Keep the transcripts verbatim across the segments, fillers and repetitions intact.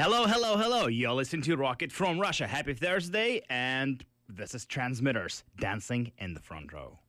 Hello, hello, hello. You're listening to Rocket from Russia. Happy Thursday, and this is Tranzmitors, Dancing in the Front Row.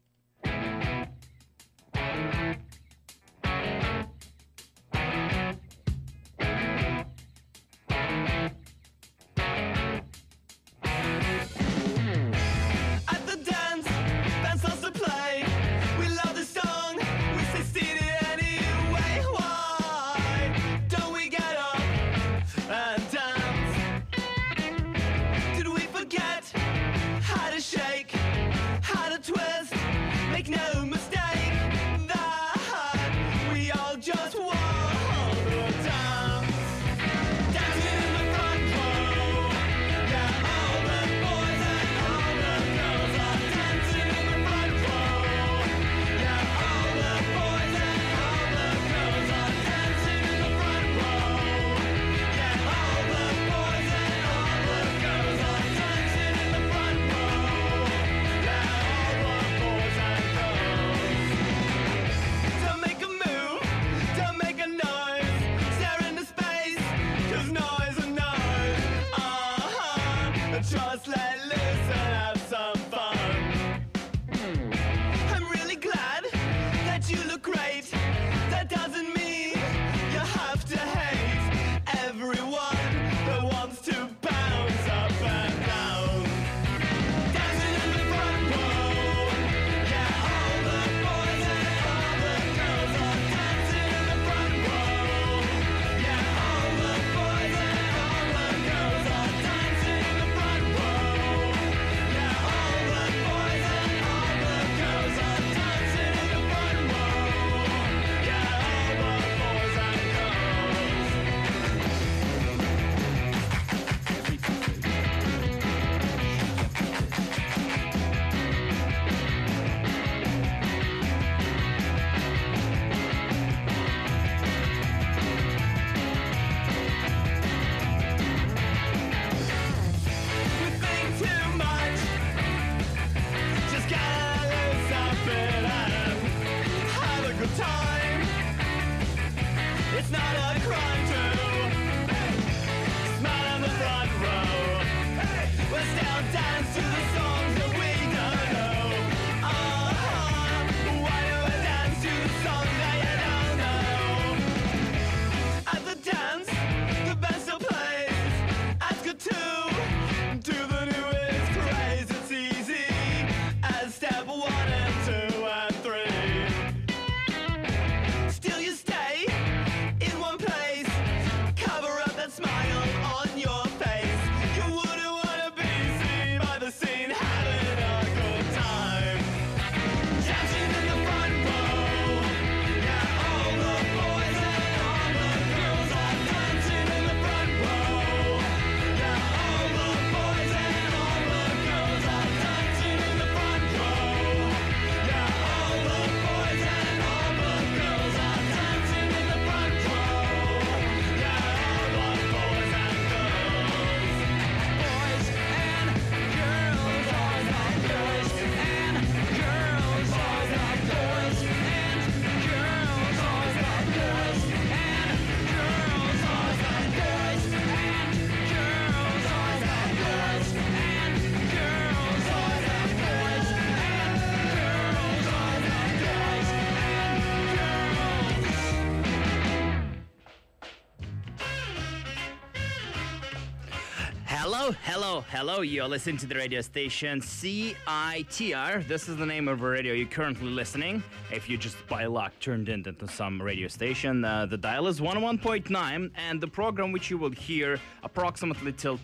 Hello, hello, you're listening to the radio station C I T R. This is the name of the radio you're currently listening. If you just by luck turned in into some radio station, uh, the dial is one oh one point nine, and the program which you will hear approximately till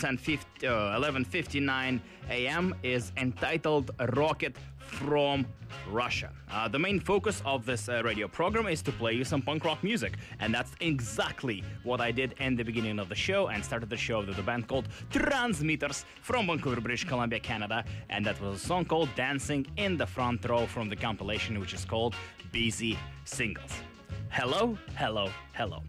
eleven fifty-nine a m is entitled Rocket from Russia. Uh, the main focus of this uh, radio program is to play you some punk rock music, and that's exactly what I did in the beginning of the show, and started the show with a band called Tranzmitors from Vancouver, British Columbia, Canada, and that was a song called Dancing in the Front Row from the compilation which is called Busy Singles. Hello, hello, hello.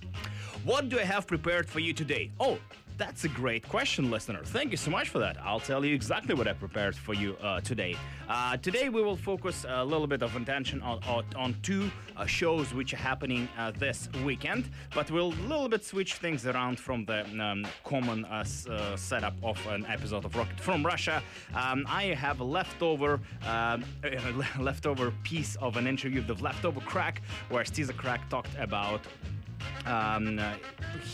What do I have prepared for you today? Oh, That's a great question, listener. Thank you so much for that. I'll tell you exactly what I prepared for you uh, today. Uh, today we will focus a little bit of attention on, on, on two uh, shows which are happening uh, this weekend, but we'll a little bit switch things around from the um, common uh, uh, setup of an episode of Rocket from Russia. Um, I have a leftover, um, a leftover piece of an interview, the Leftover Crack, where Stza Crack talked about Um, uh,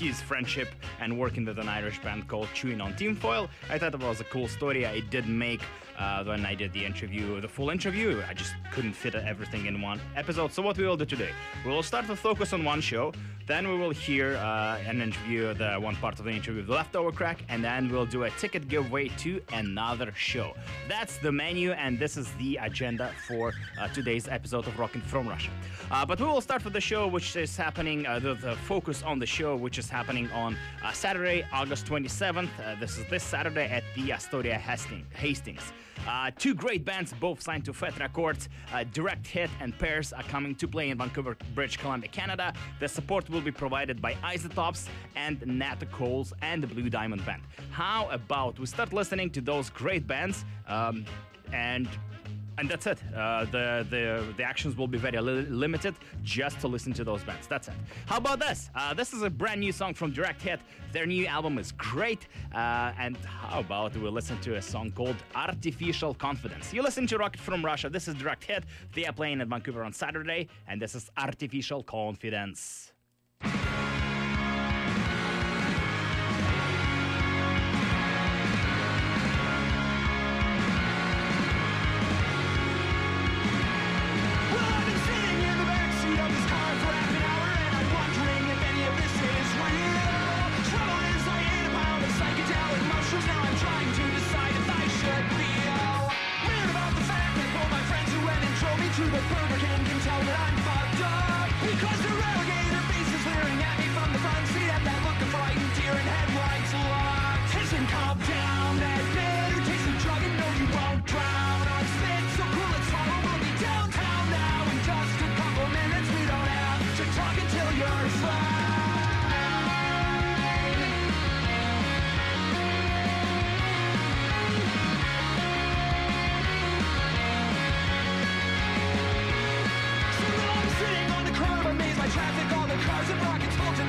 his friendship and working with an Irish band called Chewing on Tinfoil. I thought it was a cool story. I did make uh, when I did the interview, the full interview. I just couldn't fit everything in one episode. So what we will do today, we will start to focus on one show, then we will hear uh, an interview, the one part of the interview with the Leftover Crack, and then we'll do a ticket giveaway to another show. That's the menu, and this is the agenda for uh, today's episode of Rockin' From Russia. Uh, but we will start with the show which is happening, uh, the, the focus on the show which is happening on uh, Saturday, August twenty-seventh. Uh, this is this Saturday at the Astoria Hastings. Uh, two great bands, both signed to Fat Wreck Chords. Uh, Direct Hit and Pears are coming to play in Vancouver, British Columbia, Canada. The support will be provided by Isotopes and Nato Coles and the Blue Diamond Band. How about we start listening to those great bands um, and... And that's it. Uh, the, the the actions will be very li- limited just to listen to those bands. That's it. How about this? Uh, this is a brand new song from Direct Hit. Their new album is great. Uh, and how about we listen to a song called Artificial Confidence? You listen to Rocket from Russia. This is Direct Hit. They are playing in Vancouver on Saturday. And this is Artificial Confidence.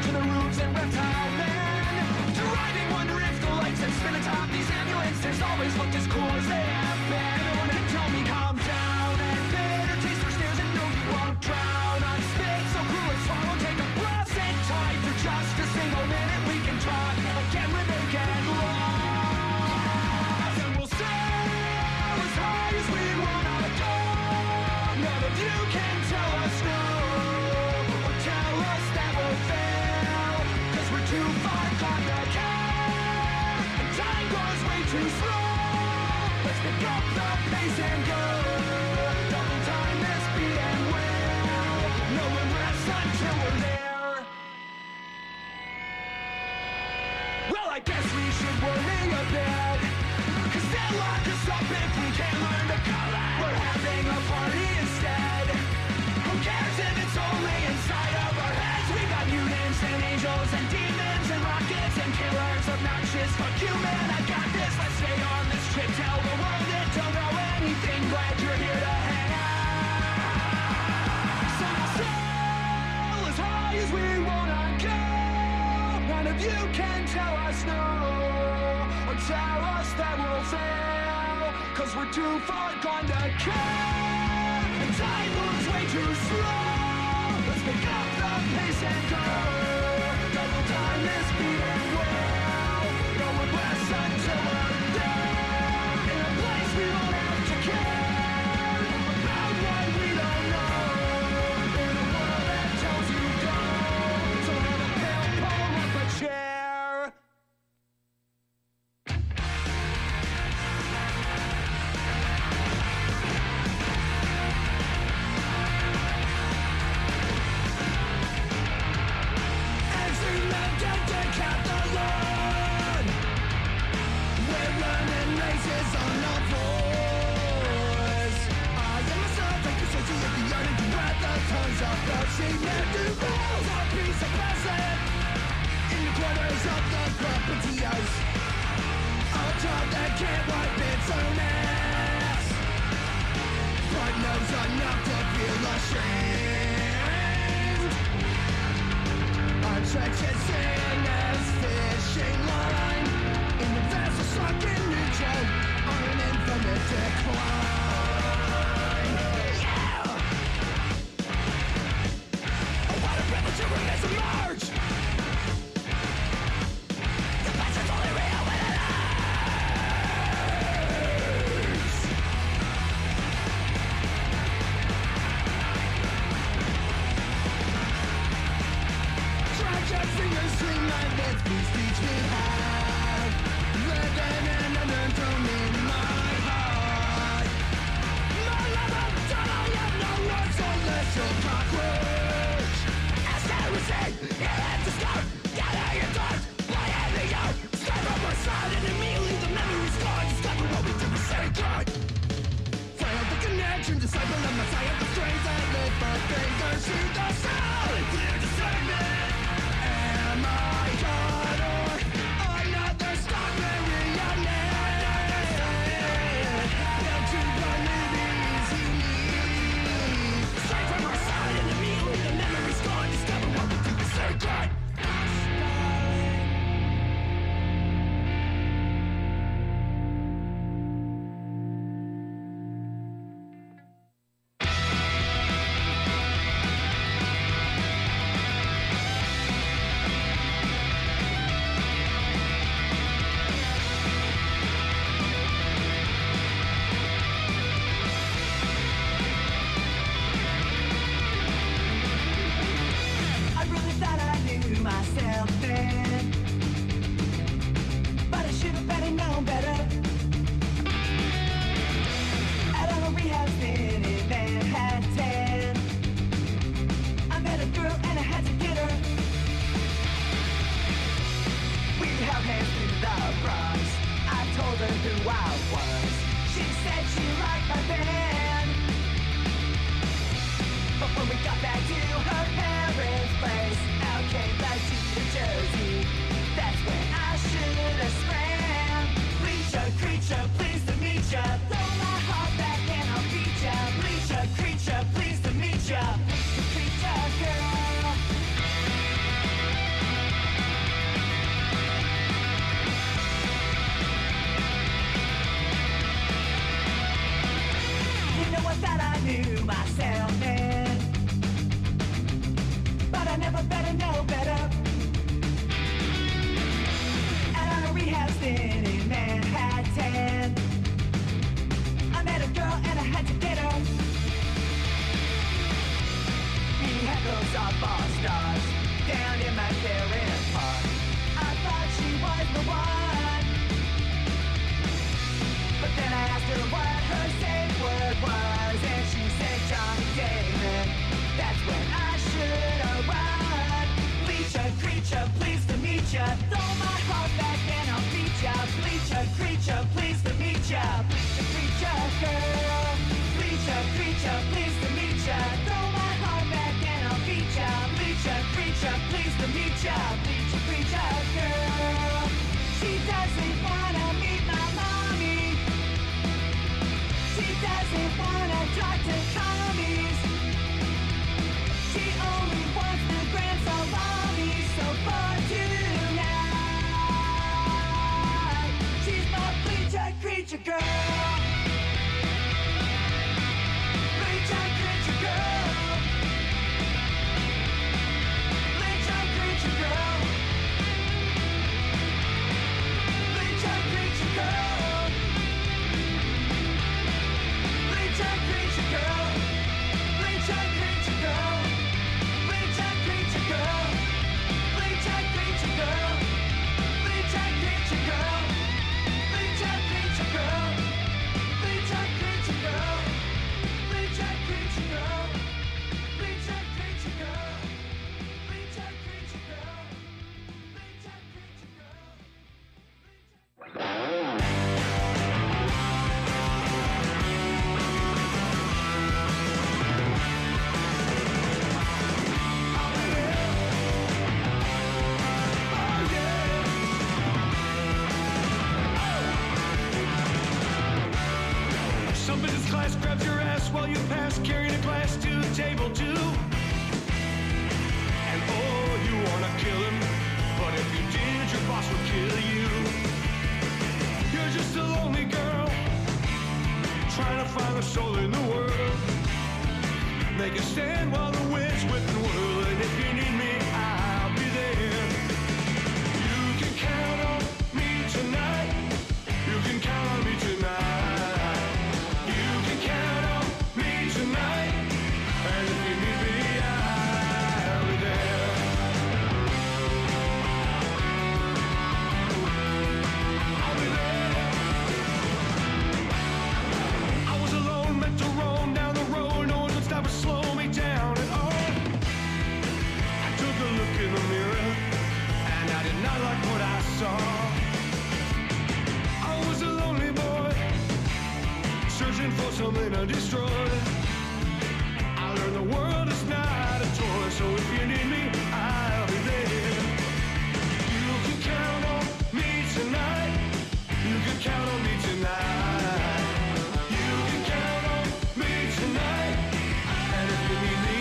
Captain Lord! Girl, glass, grabs your ass while you pass, carrying a glass to table two. And oh, you wanna kill him, but if you did, your boss would kill you. You're just a lonely girl, trying to find a soul in the world. Make a stand while the wind's whipping whirl, and if you need me, I'll be there. You can count on me tonight, you can count on me tonight. I was a lonely boy, searching for something to destroy. I learned the world is not a toy, so if you need me, I'll be there. You can count on me tonight, you can count on me tonight. You can count on me tonight, and if you need me,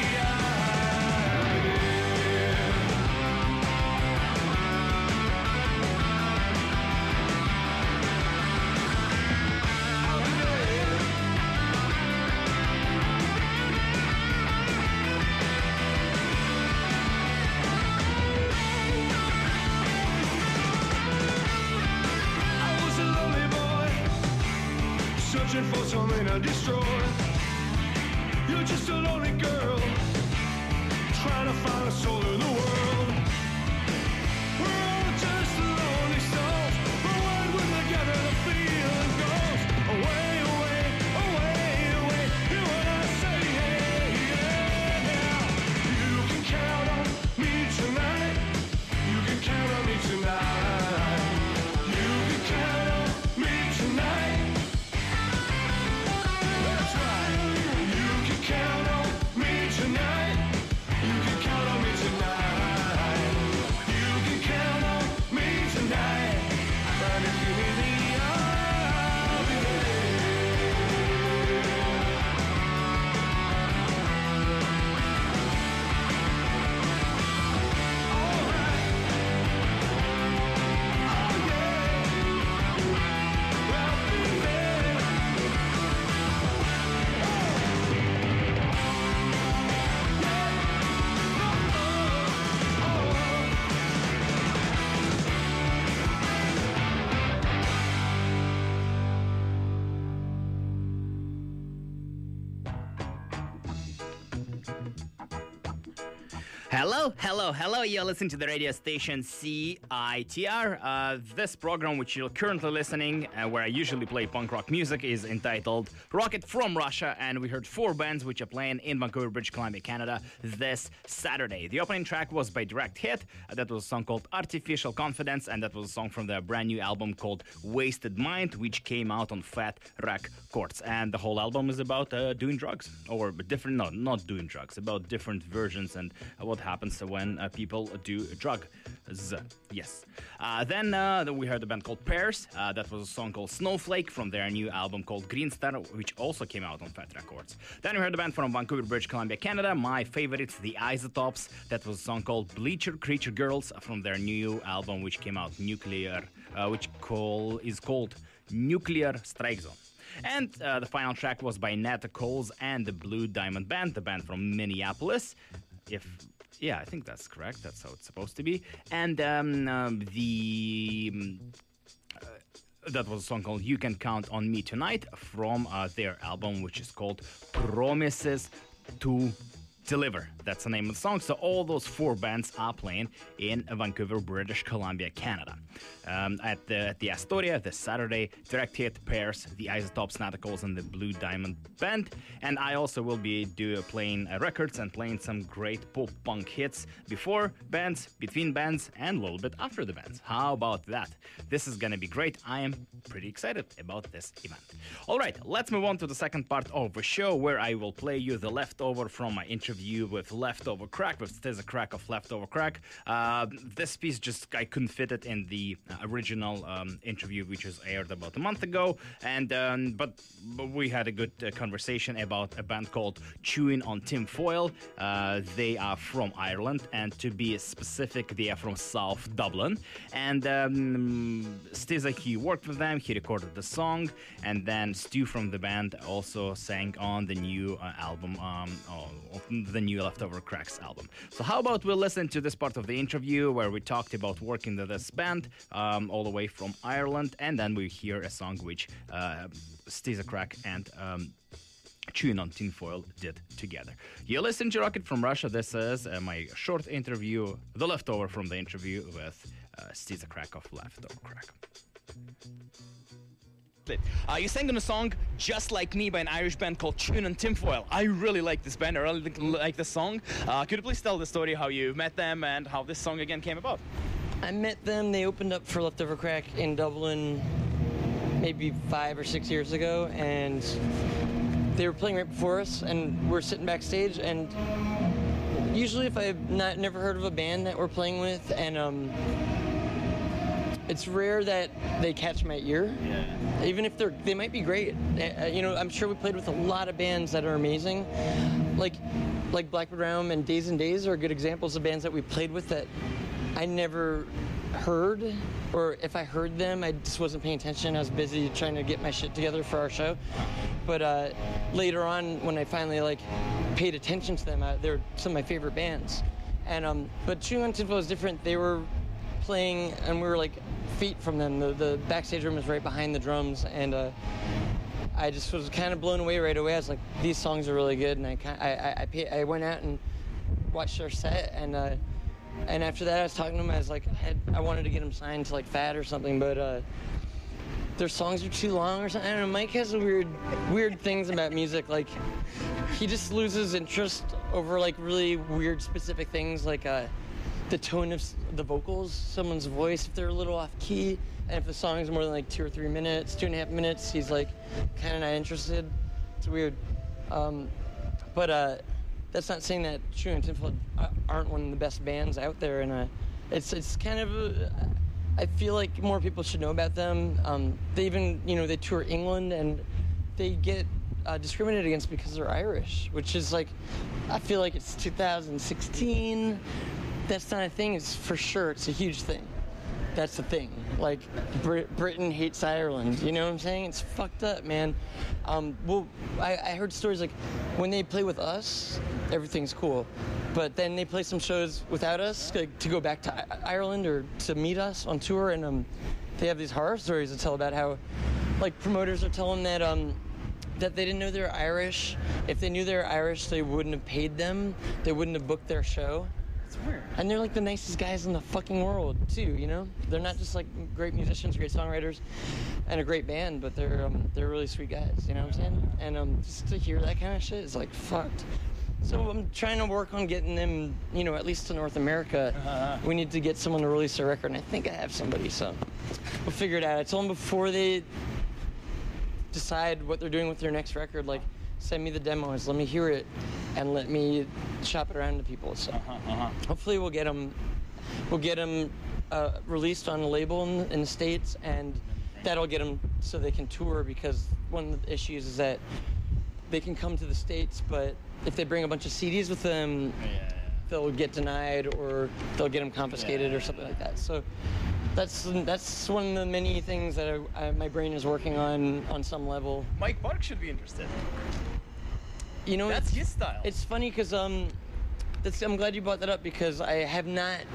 for something to destroy. You're just a lonely girl, trying to find a soul in the world. We're all just lonely souls, but when we're together the feeling goes away, away, away, away. Hear what I say, hey, yeah, yeah. You can count on me tonight, you can count on me tonight. You can count on me tonight. Hello, hello, hello. You're listening to the radio station C I T R. Uh, this program, which you're currently listening, uh, where I usually play punk rock music, is entitled Rocket from Russia, and we heard four bands which are playing in Vancouver, British Columbia, Canada this Saturday. The opening track was by Direct Hit. Uh, that was a song called Artificial Confidence, and that was a song from their brand new album called Wasted Mind, which came out on Fat Wreck Chords. And the whole album is about uh, doing drugs, or different, no, not doing drugs, about different versions and uh, what happened. happens when uh, people do drugs. Yes. Uh, then uh, we heard a band called Pears. Uh, that was a song called Snowflake from their new album called Green Star, which also came out on Fat Records. Then we heard a band from Vancouver, British Columbia, Canada. My favorites, The Isotopes. That was a song called Bleacher Creature Girls from their new album, which came out Nuclear, uh, which call, is called Nuclear Strike Zone. And uh, the final track was by Nato Coles and the Blue Diamond Band, the band from Minneapolis. If Yeah, I think that's correct. That's how it's supposed to be. And um, um, the uh, that was a song called You Can Count on Me Tonight from uh, their album, which is called Promises to Deliver. That's the name of the song. So all those four bands are playing in Vancouver, British Columbia, Canada. Um, at, the, at the Astoria this Saturday, Direct Hit, Pears, The Isotopes, Nato Coles and the Blue Diamond Band. And I also will be do, uh, playing uh, records and playing some great pop punk hits before bands, between bands, and a little bit after the bands. How about that? This is gonna be great. I am pretty excited about this event. All right, let's move on to the second part of the show, where I will play you the leftover from my interview with Leftover Crack, with Stza Crack of Leftover Crack. Uh, this piece just, I couldn't fit it in the original um, interview, which was aired about a month ago. And um, but, but we had a good uh, conversation about a band called Chewing on Tinfoil. Uh, they are from Ireland, and to be specific, they are from South Dublin. And um, Stza, he worked with them, he recorded the song, and then Stu from the band also sang on the new uh, album, um, oh, the new Leftover Cracks album. So how about we listen to this part of the interview where we talked about working with this band um, all the way from Ireland, and then we hear a song which uh, Stza Crack and um, Chewing on Tinfoil did together. You listen to Rocket from Russia. This is uh, my short interview, the leftover from the interview with uh, Stza Crack of Leftover Crack. Uh, you sang on a song Just Like Me by an Irish band called Chewing on Tinfoil. I really like this band. I really like the song. Uh, could you please tell the story how you met them and how this song again came about? I met them. They opened up for Leftover Crack in Dublin maybe five or six years ago, and they were playing right before us, and we're sitting backstage, and usually if I've not never heard of a band that we're playing with, and um, it's rare that they catch my ear. Yeah. Even if they're, they might be great. Uh, you know, I'm sure we played with a lot of bands that are amazing. Like, like Blackbird Realm and Days and Days are good examples of bands that we played with that I never heard, or if I heard them, I just wasn't paying attention. I was busy trying to get my shit together for our show. But uh, later on, when I finally like paid attention to them, I, they were some of my favorite bands. And um, but Chewing on Tinfoil was different. They were playing, and we were like feet from them. The, the backstage room was right behind the drums, and uh, I just was kind of blown away right away. I was like, these songs are really good, and I kind of, I, I I went out and watched their set, and. Uh, And after that, I was talking to him. I was like, I, had, I wanted to get him signed to like Fat or something, but uh, their songs are too long or something. I don't know. Mike has weird, weird things about music. Like, he just loses interest over like really weird, specific things, like uh, the tone of the vocals, someone's voice, if they're a little off key, and if the song is more than like two or three minutes, two and a half minutes, he's like kind of not interested. It's weird, um, but. Uh, That's not saying that Chewing on Tinfoil aren't one of the best bands out there, and uh, it's it's kind of a, I feel like more people should know about them. Um, they even you know they tour England, and they get uh, discriminated against because they're Irish, which is like, I feel like it's two thousand sixteen. That's not a thing. It's for sure. It's a huge thing. That's the thing. Like Brit- Britain hates Ireland. You know what I'm saying? It's fucked up, man. Um, well, I, I heard stories like when they play with us, everything's cool, but then they play some shows without us, like, to go back to I- Ireland or to meet us on tour, and um, they have these horror stories to tell about how, like, promoters are telling that um, that they didn't know they're Irish. If they knew they're Irish, they wouldn't have paid them. They wouldn't have booked their show. And they're like the nicest guys in the fucking world too, you know. They're not just like great musicians, great songwriters, and a great band, but they're um, they're really sweet guys. You know what I'm saying? And um, just to hear that kind of shit is like fucked. So I'm trying to work on getting them, you know, at least to North America. Uh-huh. We need to get someone to release a record, and I think I have somebody, so we'll figure it out. I told them before they decide what they're doing with their next record, like send me the demos, let me hear it, and let me shop it around to people. So uh-huh, uh-huh. hopefully we'll get them, we'll get them uh, released on a label in, in the States, and that'll get them so they can tour. Because one of the issues is that they can come to the States, but if they bring a bunch of C Ds with them, yeah. they'll get denied, or they'll get them confiscated, yeah. or something like that. So that's that's one of the many things that I, I, my brain is working on on some level. Mike Park should be interested. You know, that's his style. It's funny because um, that's, I'm glad you brought that up, because I have not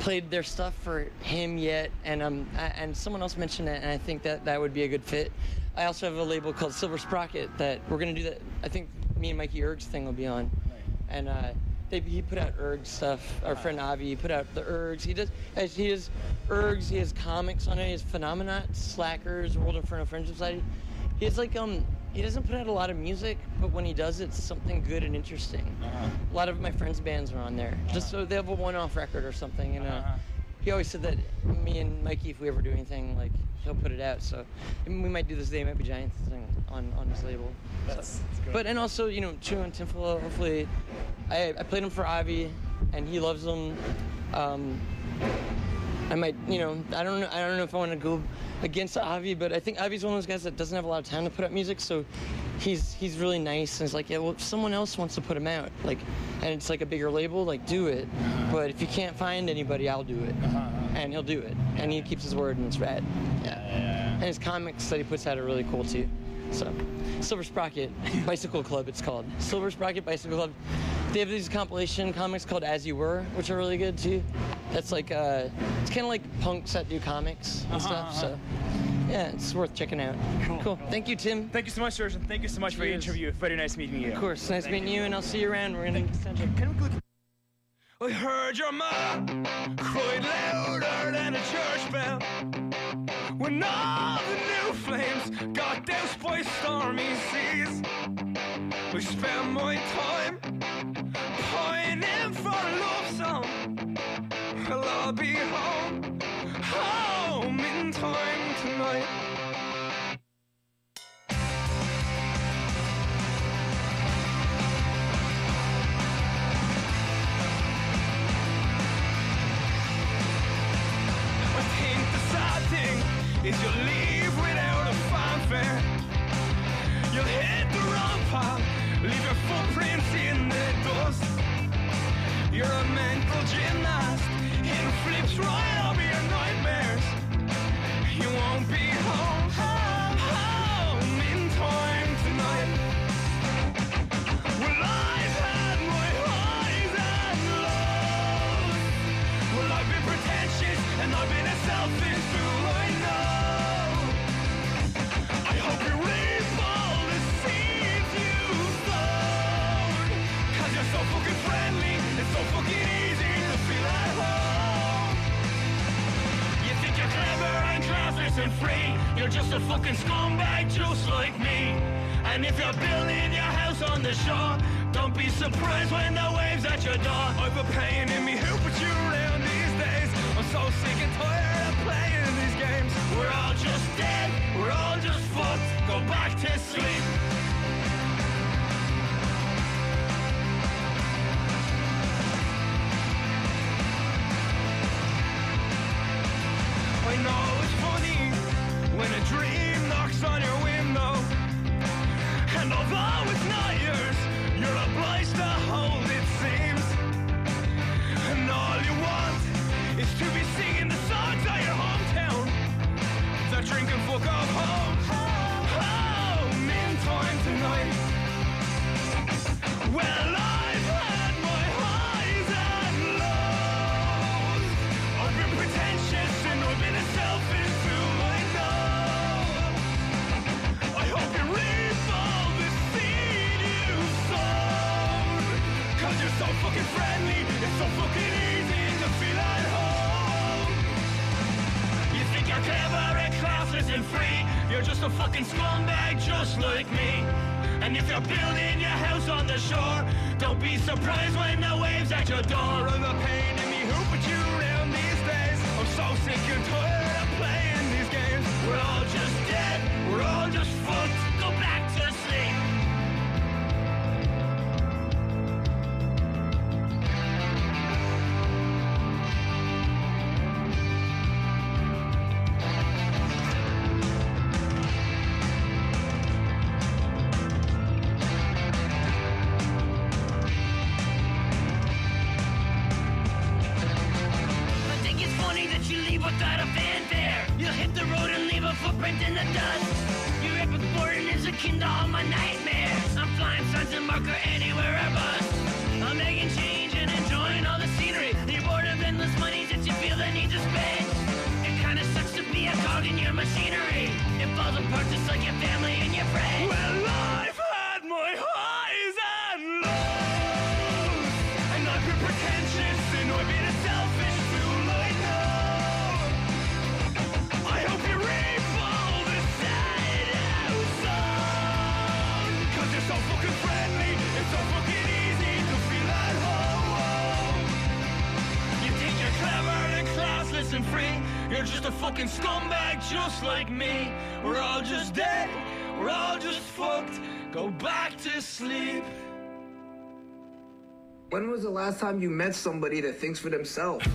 played their stuff for him yet, and um, I, and someone else mentioned it, and I think that that would be a good fit. I also have a label called Silver Sprocket that we're gonna do that. I think me and Mikey Erg's thing will be on, right. and uh, they he put out Erg stuff. Our wow. friend Avi he put out the Ergs. He does he has Ergs. He has comics on it. He has Phenomenon, Slackers, World Inferno Friendship Society. He has like um. He doesn't put out a lot of music, but when he does, it's something good and interesting. Uh-huh. A lot of my friends' bands are on there, uh-huh. just so they have a one-off record or something. And uh, uh-huh. he always said that me and Mikey, if we ever do anything, like, he'll put it out. So I mean, we might do this They Might Be Giants thing on, on his label. That's, so. That's good. But, and also, you know, Chewing on Tinfoil, hopefully, I, I played him for Avi, and he loves them. Um, I might, you know, I don't know, I don't know if I want to go against Avi, but I think Avi's one of those guys that doesn't have a lot of time to put up music, so he's he's really nice, and he's like, yeah, well, if someone else wants to put him out, like, and it's like a bigger label, like, do it. But if you can't find anybody, I'll do it. And he'll do it. And he keeps his word, and it's rad. Yeah. And his comics that he puts out are really cool, too. So, Silver Sprocket Bicycle Club, it's called. Silver Sprocket Bicycle Club. They have these compilation comics called As You Were, which are really good, too. That's like, uh, it's kind of like punks that do comics and uh-huh, stuff, uh-huh. so yeah, it's worth checking out. Cool, cool. cool. Thank you, Tim. Thank you so much, George, and thank you so much Cheers. for the interview. Very nice meeting you. Of course, nice thank meeting you. you, and I'll see you around. We're going to send you. Can we go? I heard your mom cried louder than a church bell when all the new flames got doused by stormy seas. I spent my time pining for a love song. I'll all be home, home in time tonight. Is you'll leave without a fanfare. You'll hit the wrong path, leave your footprints in the dust. You're a mental gymnast, hitting flips right over your nightmares. You won't be home, home, home in time tonight. Will I have my highs and lows? Will I be pretentious and I've been a selfish fool? And free, you're just a fucking scumbag just like me. And if you're building your house on the shore, don't be surprised when the waves at your door. I've been paying in me hoop with you around these days. I'm so sick and tired of playing these games. We're all just dead, we're all just fucked. Go back to sleep. I know it's funny when a dream knocks on your window, and although it's not yours, you're obliged to hold it seems. And all you want is to be singing the songs of your hometown. So drink and fuck off home, home in time tonight. Well, I've had my highs and lows. I've been pretentious and I've been a selfish. So fucking friendly, it's so fucking easy to feel at home. You think you're clever and classless and free, you're just a fucking scumbag just like me. And if you're building your house on the shore, don't be surprised when the waves at your door. I'm a pain in me hoop with you around these days. I'm so sick and tired of playing these games. We're all just dead, we're all just fucked. Go back to sleep. fucking scumbag just like me. We're all just dead, we're all just fucked. Go back to sleep. When was the last time you met somebody that thinks for themselves?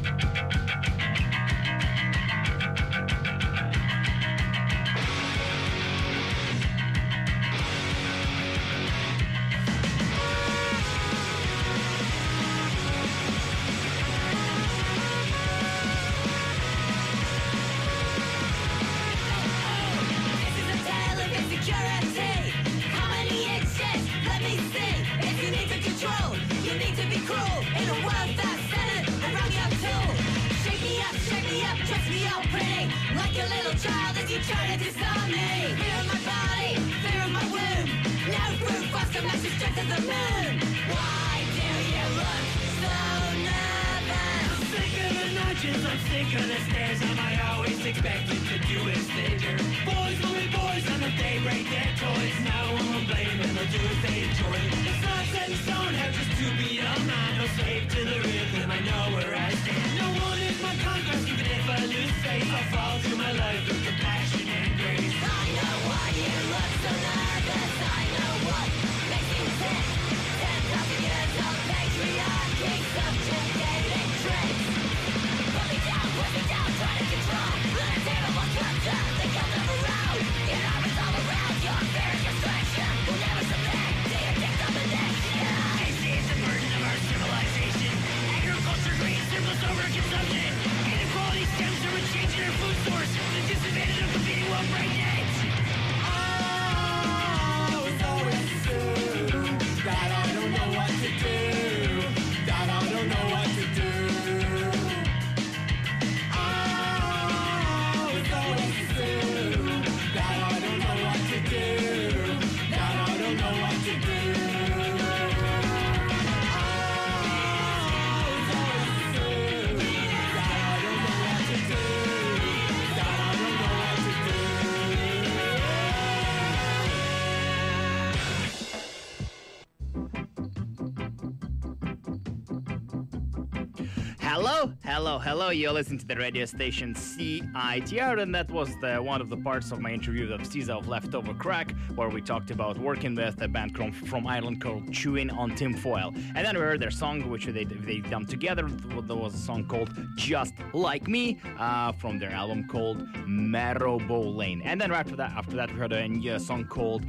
Hello, hello, you're listening to the radio station C I T R, and that was the, one of the parts of my interview of Stza of Leftover Crack, where we talked about working with a band from Ireland called Chewing on Tinfoil. And then we heard their song, which they they done together. There was a song called Just Like Me, uh, from their album called Marrowbone Lane. And then right after that, after that we heard a new song called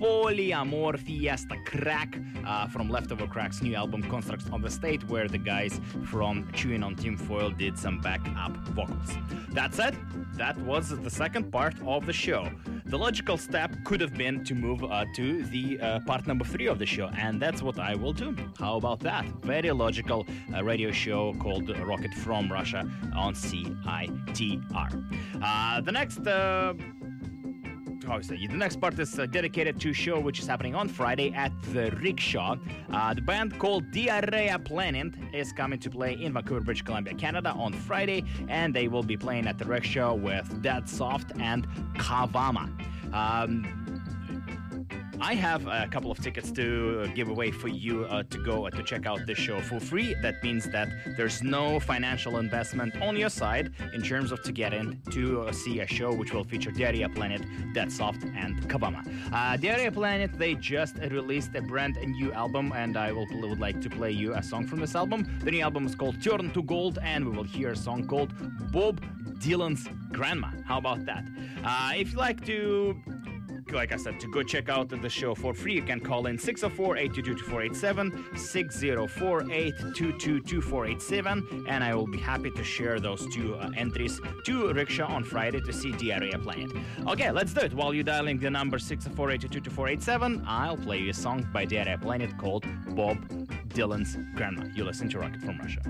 Polyamor Fiesta Crack, uh, from Leftover Crack's new album Constructs of the State, where the guys from Chewing on Tinfoil did some backup vocals. That said, that was the second part of the show. The logical step could have been to move uh, to the uh, part number three of the show, and that's what I will do. How about that? Very logical uh, radio show called Rocket from Russia on C I T R. Uh, the next... Uh, How is it? The next part is uh, dedicated to a show which is happening on Friday at the Rickshaw. Uh, the band called Diarrhea Planet is coming to play in Vancouver, British Columbia, Canada on Friday, and they will be playing at the Rickshaw with Dead Soft and Cawama. Um, I have a couple of tickets to give away for you uh, to go uh, to check out this show for free. That means that there's no financial investment on your side in terms of to get in to uh, see a show which will feature Diarrhea Planet, Dead Soft, and Cawama. Uh, Diarrhea Planet, they just released a brand new album, and I will, would like to play you a song from this album. The new album is called Turn to Gold, and we will hear a song called Bob Dylan's Grandma. How about that? Uh, if you like to... Like I said, to go check out the show for free, you can call in six oh four, eight two two, two four eight seven, six oh four, eight two two, two four eight seven, and I will be happy to share those two uh, entries to Rickshaw on Friday to see Diarrhea Planet. Okay, let's do it. While you're dialing the number six oh four, eight two two, two four eight seven, I'll play you a song by Diarrhea Planet called Bob Dylan's Grandma. You listen to Rocket from Russia.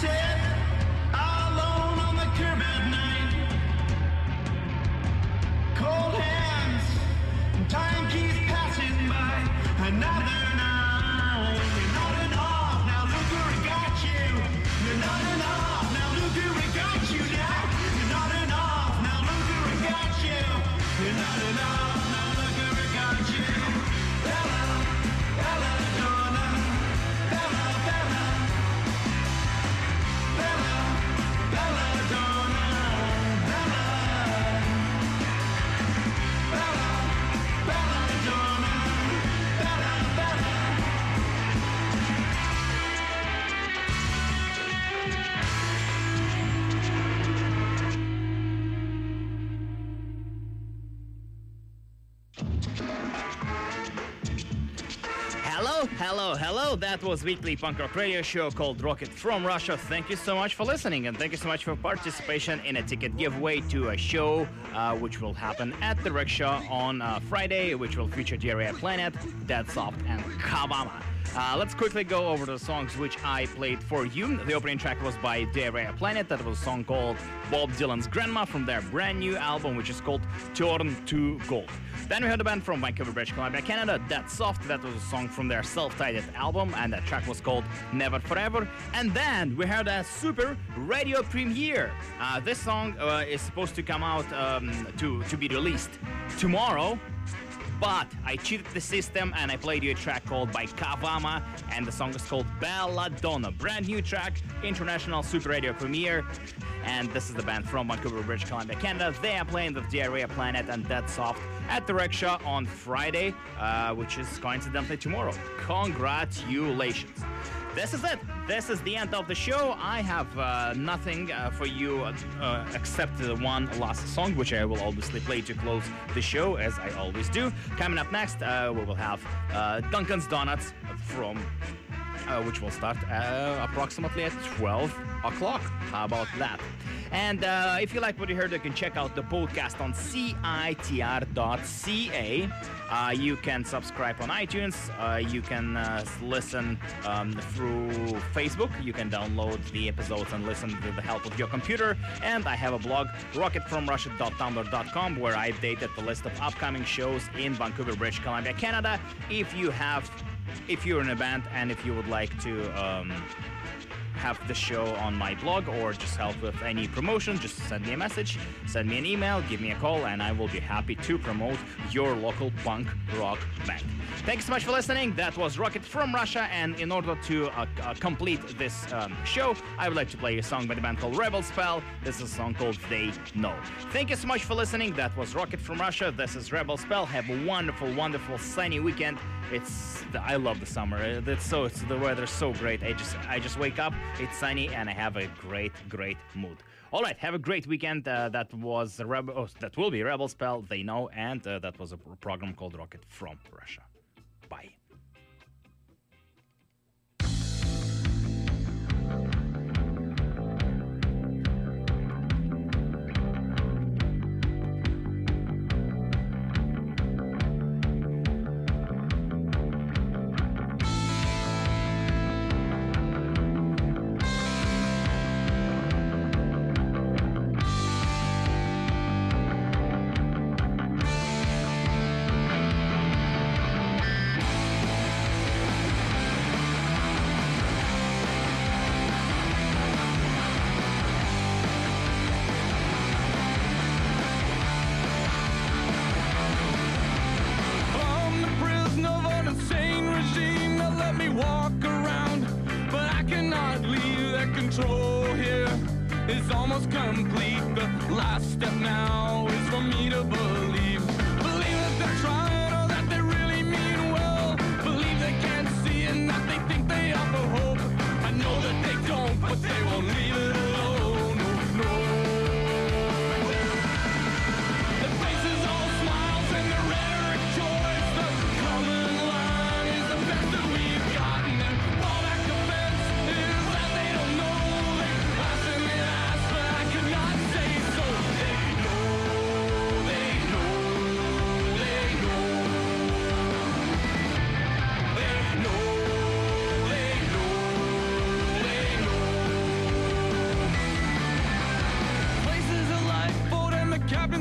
sit alone on the curb at night. Cold hands, time keeps passing by. Another night. You're not enough, now look who we got you. You're not enough, now look who we got you now. You're not enough, now look who we got you. You're not enough. Hello, hello, that was weekly punk rock radio show called Rocket from Russia. Thank you so much for listening, and thank you so much for participation in a ticket giveaway to a show uh, which will happen at the Rickshaw on uh, Friday, which will feature Diarrhea Planet, Dead Soft, and Cawama. Uh, let's quickly go over the songs which I played for you. The opening track was by Diarrhea Planet. That was a song called Bob Dylan's Grandma from their brand new album, which is called Turn to Gold. Then we heard a band from Vancouver, British Columbia, Canada, Dead Soft. That was a song from their self-titled album, and that track was called Never Forever. And then we heard a super radio premiere. Uh, this song uh, is supposed to come out um, to, to be released tomorrow. But I cheated the system and I played you a track called by Cawama, and the song is called Belladonna. Brand new track, international super radio premiere. And this is the band from Vancouver, British Columbia, Canada. They are playing with Diarrhea Planet and Dead Soft at the Rickshaw on Friday, uh, which is coincidentally tomorrow. Congratulations. This is it. This is the end of the show. I have uh, nothing uh, for you uh, except the one last song, which I will obviously play to close the show, as I always do. Coming up next, uh, we will have uh, Duncan's Donuts from, uh, which will start uh, approximately at twelve o'clock. How about that? And uh, if you like what you heard, you can check out the podcast on C I T R dot C A. Uh, you can subscribe on iTunes. Uh, you can uh, listen um, through Facebook. You can download the episodes and listen with the help of your computer. And I have a blog, rocket from russia dot tumblr dot com, where I updated the list of upcoming shows in Vancouver, British Columbia, Canada. If you have, if you're in a band and if you would like to... Um, have the show on my blog or just help with any promotion, just send me a message, send me an email, give me a call, and I will be happy to promote your local punk rock band. Thanks so much for listening. That was Rocket from Russia, and in order to uh, uh, complete this um, show, I would like to play a song by the band called Rebel Spell. This is a song called They Know. Thank you so much for listening. That was Rocket from Russia. This is Rebel Spell. Have a wonderful, wonderful sunny weekend. It's the, I love the summer. It's so it's, the weather's so great. I just I just wake up. It's sunny and I have a great, great mood. All right, have a great weekend. Uh, that was Rebel. Oh, that will be Rebel Spell. They Know, and uh, that was a program called Rocket from Russia. Bye. They know.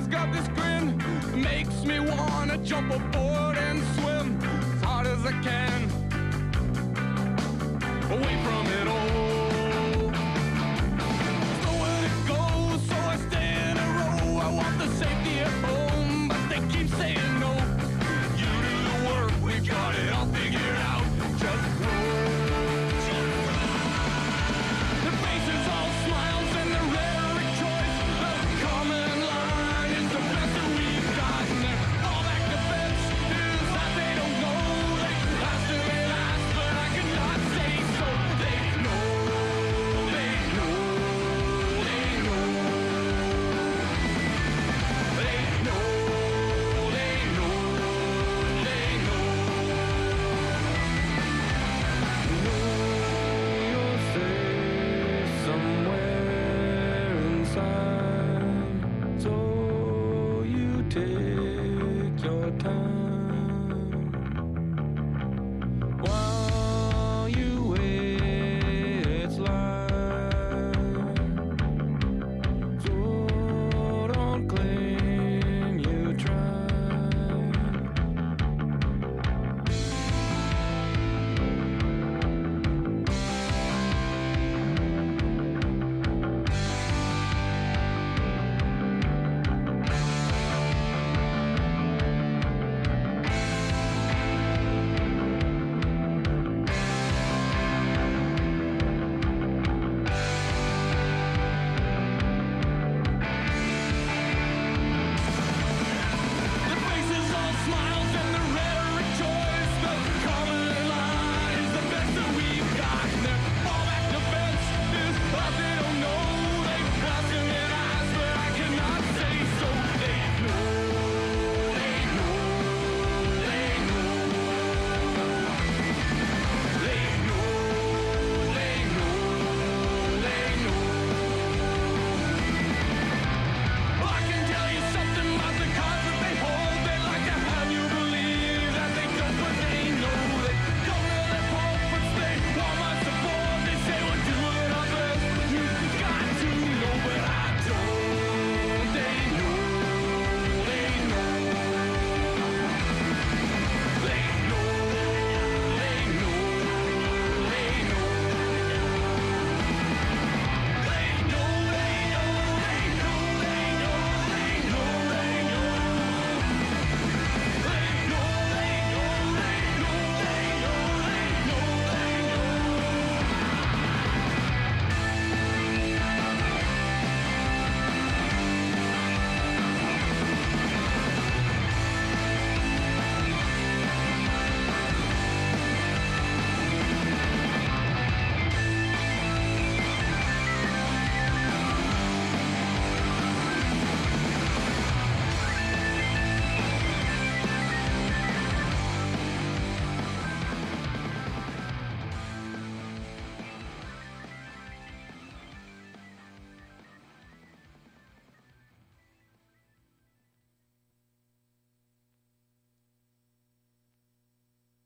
She's got this grin, makes me wanna jump aboard and swim as hard as I can, away from it all. So where to go, so I stay in a row. I want the safety at home, but they keep saying no. You do the work, we got it all figured out. Just roll. Somewhere inside, so you take.